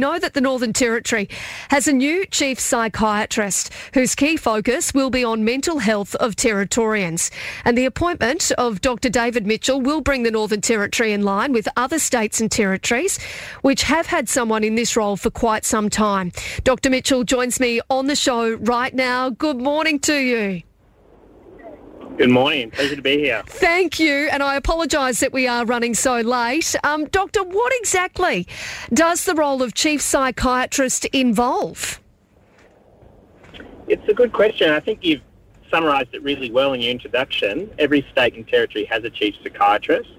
Know that the Northern Territory has a new chief psychiatrist whose key focus will be on mental health of Territorians, and the appointment of Dr. David Mitchell will bring the Northern Territory in line with other states and territories which have had someone in this role for quite some time. Dr. Mitchell joins me on the show right now. Good morning to you. Good morning. Pleasure to be here. Thank you, and I apologise that we are running so late. Doctor, what exactly does the role of chief psychiatrist involve? It's a good question. I think you've summarised it really well in your introduction. Every state and territory has a chief psychiatrist,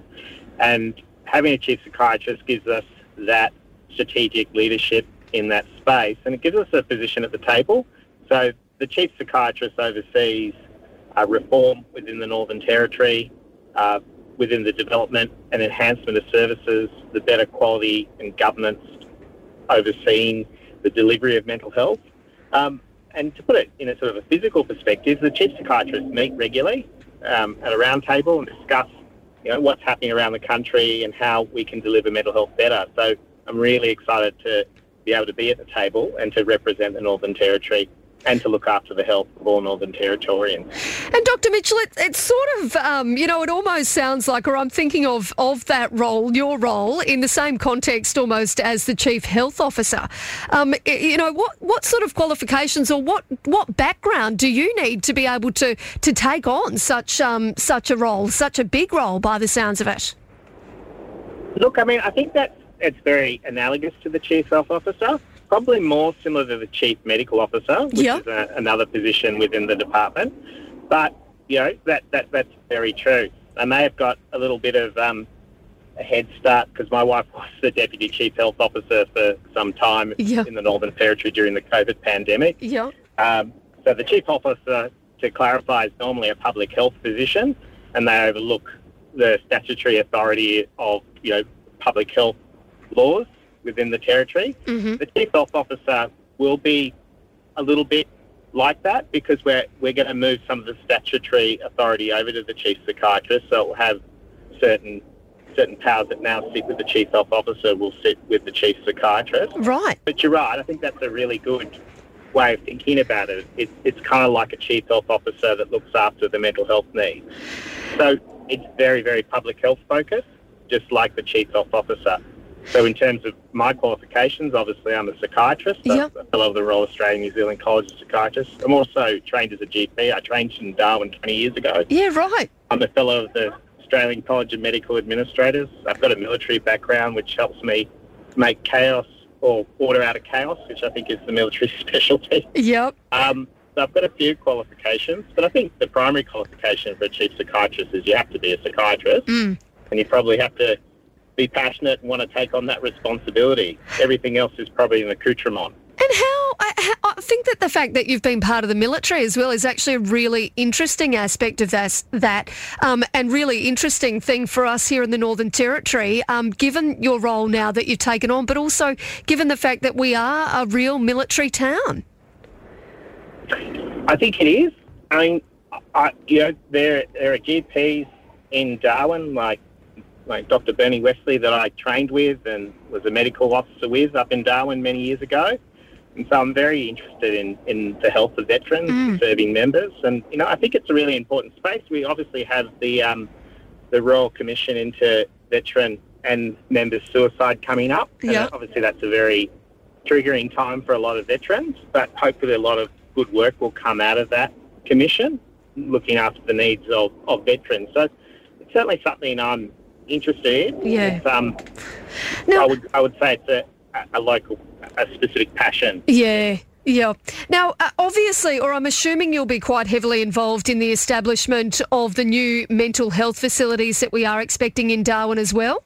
and having a chief psychiatrist gives us that strategic leadership in that space, and it gives us a position at the table. So the chief psychiatrist oversees reform within the Northern Territory, within the development and enhancement of services, the better quality and governance overseeing the delivery of mental health. And to put it in a sort of a physical perspective, the chief psychiatrists meet regularly at a round table and discuss what's happening around the country and how we can deliver mental health better. So I'm really excited to be able to be at the table and to represent the Northern Territory and to look after the health of all Northern Territorians. And Dr Mitchell, it's sort of, it almost sounds like, or I'm thinking of that role, your role, in the same context almost as the Chief Health Officer. What sort of qualifications or what background do you need to be able to take on such a role, such a big role by the sounds of it? Look, I think that it's very analogous to the Chief Health Officer. Probably more similar to the Chief Medical Officer, which is another position within the department. But, that's very true. I may have got a little bit of a head start because my wife was the Deputy Chief Health Officer for some time in the Northern Territory during the COVID pandemic. Yeah. So the Chief Health Officer, to clarify, is normally a public health position, and they overlook the statutory authority of, public health laws within the Territory. Mm-hmm. The Chief Health Officer will be a little bit like that because we're going to move some of the statutory authority over to the Chief Psychiatrist, so it will have certain powers that now sit with the Chief Health Officer will sit with the Chief Psychiatrist. Right. But you're right, I think that's a really good way of thinking about it. It's kind of like a Chief Health Officer that looks after the mental health needs. So it's very, very public health focused, just like the Chief Health Officer. So in terms of my qualifications, obviously I'm a psychiatrist. I'm a fellow of the Royal Australian New Zealand College of Psychiatrists. I'm also trained as a GP. I trained in Darwin 20 years ago. Yeah, right. I'm a fellow of the Australian College of Medical Administrators. I've got a military background, which helps me make chaos or order out of chaos, which I think is the military specialty. Yep. So I've got a few qualifications, but I think the primary qualification for a chief psychiatrist is you have to be a psychiatrist, and you probably have to be passionate and want to take on that responsibility. Everything else is probably an accoutrement. And I think that the fact that you've been part of the military as well is actually a really interesting aspect of that, and really interesting thing for us here in the Northern Territory, given your role now that you've taken on, but also given the fact that we are a real military town. I think it is. There are GPs in Darwin like Dr. Bernie Wesley that I trained with and was a medical officer with up in Darwin many years ago. And so I'm very interested in the health of veterans and serving members. And, I think it's a really important space. We obviously have the Royal Commission into Veteran and Members Suicide coming up. And obviously that's a very triggering time for a lot of veterans, but hopefully a lot of good work will come out of that commission, looking after the needs of veterans. So it's certainly something I'm interested. Yeah. Now, I would say it's a local, a specific passion. Yeah. Yeah. Now, obviously, or I'm assuming you'll be quite heavily involved in the establishment of the new mental health facilities that we are expecting in Darwin as well.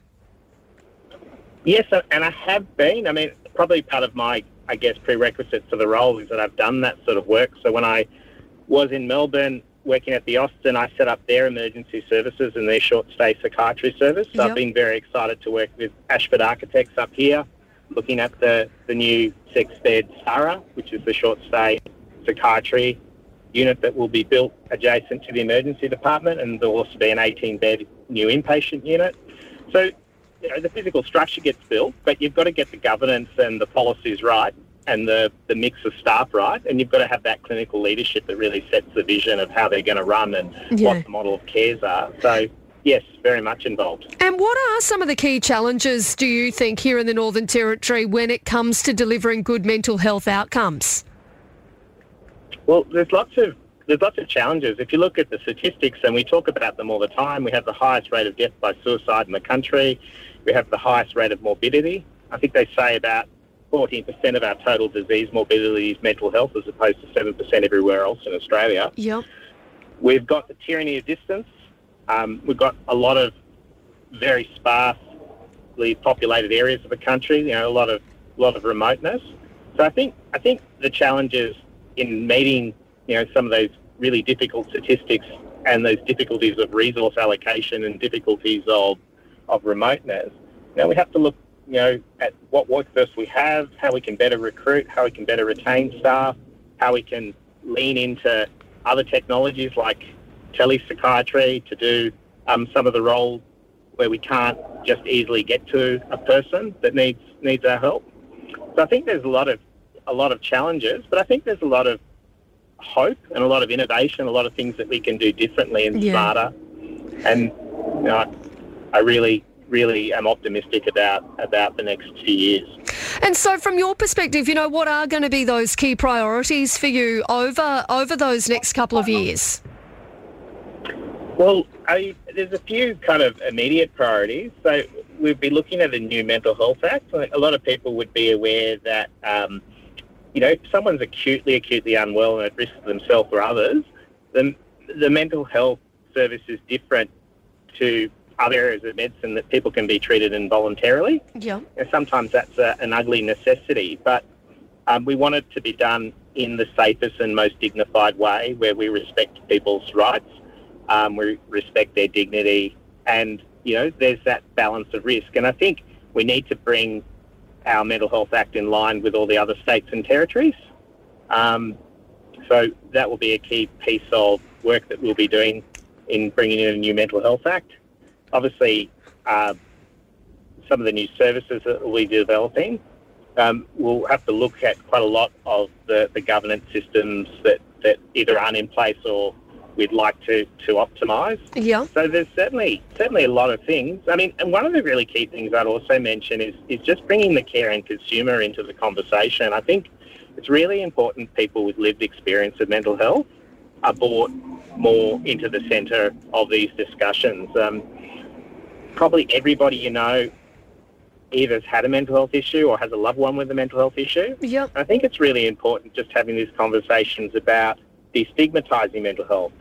Yes, and I have been. Probably part of my, prerequisites to the role is that I've done that sort of work. So when I was in Melbourne, working at the Austin, I set up their emergency services and their short-stay psychiatry service. So I've been very excited to work with Ashford Architects up here, looking at the new 6-bed SARA, which is the short-stay psychiatry unit that will be built adjacent to the emergency department, and there will also be an 18-bed new inpatient unit. So you know, the physical structure gets built, but you've got to get the governance and the policies right and the mix of staff right, and you've got to have that clinical leadership that really sets the vision of how they're going to run and what the model of cares are. So, yes, very much involved. And what are some of the key challenges, do you think, here in the Northern Territory when it comes to delivering good mental health outcomes? Well, there's lots of challenges. If you look at the statistics, and we talk about them all the time, we have the highest rate of death by suicide in the country. We have the highest rate of morbidity. I think they say about 14% of our total disease morbidity is mental health, as opposed to 7% everywhere else in Australia. Yep. We've got the tyranny of distance. We've got a lot of very sparsely populated areas of the country. You know, a lot of remoteness. So I think the challenge is in meeting, you know, some of those really difficult statistics and those difficulties of resource allocation and difficulties of remoteness. Now we have to look, you know, at what workforce we have, how we can better recruit, how we can better retain staff, how we can lean into other technologies like telepsychiatry to do some of the role where we can't just easily get to a person that needs our help. So I think there's a lot of challenges, but I think there's a lot of hope and a lot of innovation, a lot of things that we can do differently and smarter. And you know, I really am optimistic about the next 2 years. And so from your perspective, you know, what are going to be those key priorities for you over those next couple of years? Well, there's a few kind of immediate priorities. So we'd be looking at a new Mental Health Act. I think a lot of people would be aware that you know, if someone's acutely unwell and at risk to themselves or others, then the mental health service is different to other areas of medicine that people can be treated involuntarily. Yeah. And sometimes that's an ugly necessity, but we want it to be done in the safest and most dignified way where we respect people's rights, we respect their dignity, and, you know, there's that balance of risk. And I think we need to bring our Mental Health Act in line with all the other states and territories. So that will be a key piece of work that we'll be doing in bringing in a new Mental Health Act. Obviously, some of the new services that we'll be developing, we'll have to look at quite a lot of the governance systems that either aren't in place or we'd like to optimise. Yeah. So there's certainly a lot of things. I mean, and one of the really key things I'd also mention is just bringing the care and consumer into the conversation. I think it's really important people with lived experience of mental health are brought more into the centre of these discussions. Probably everybody you know either has had a mental health issue or has a loved one with a mental health issue. Yeah. I think it's really important just having these conversations about destigmatising mental health,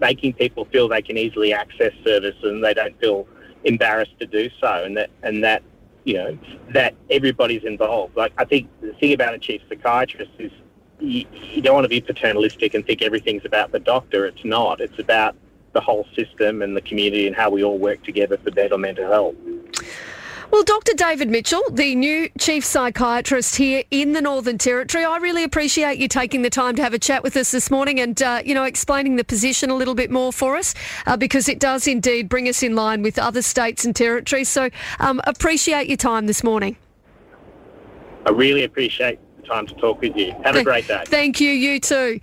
making people feel they can easily access service and they don't feel embarrassed to do so, and that you know that everybody's involved. Like I think the thing about a chief psychiatrist is you don't want to be paternalistic and think everything's about the doctor. It's not. It's about the whole system and the community and how we all work together for better mental health. Well, Dr. David Mitchell, the new Chief Psychiatrist here in the Northern Territory, I really appreciate you taking the time to have a chat with us this morning and, you know, explaining the position a little bit more for us because it does indeed bring us in line with other states and territories. So appreciate your time this morning. I really appreciate the time to talk with you. Have a great day. Thank you. You too.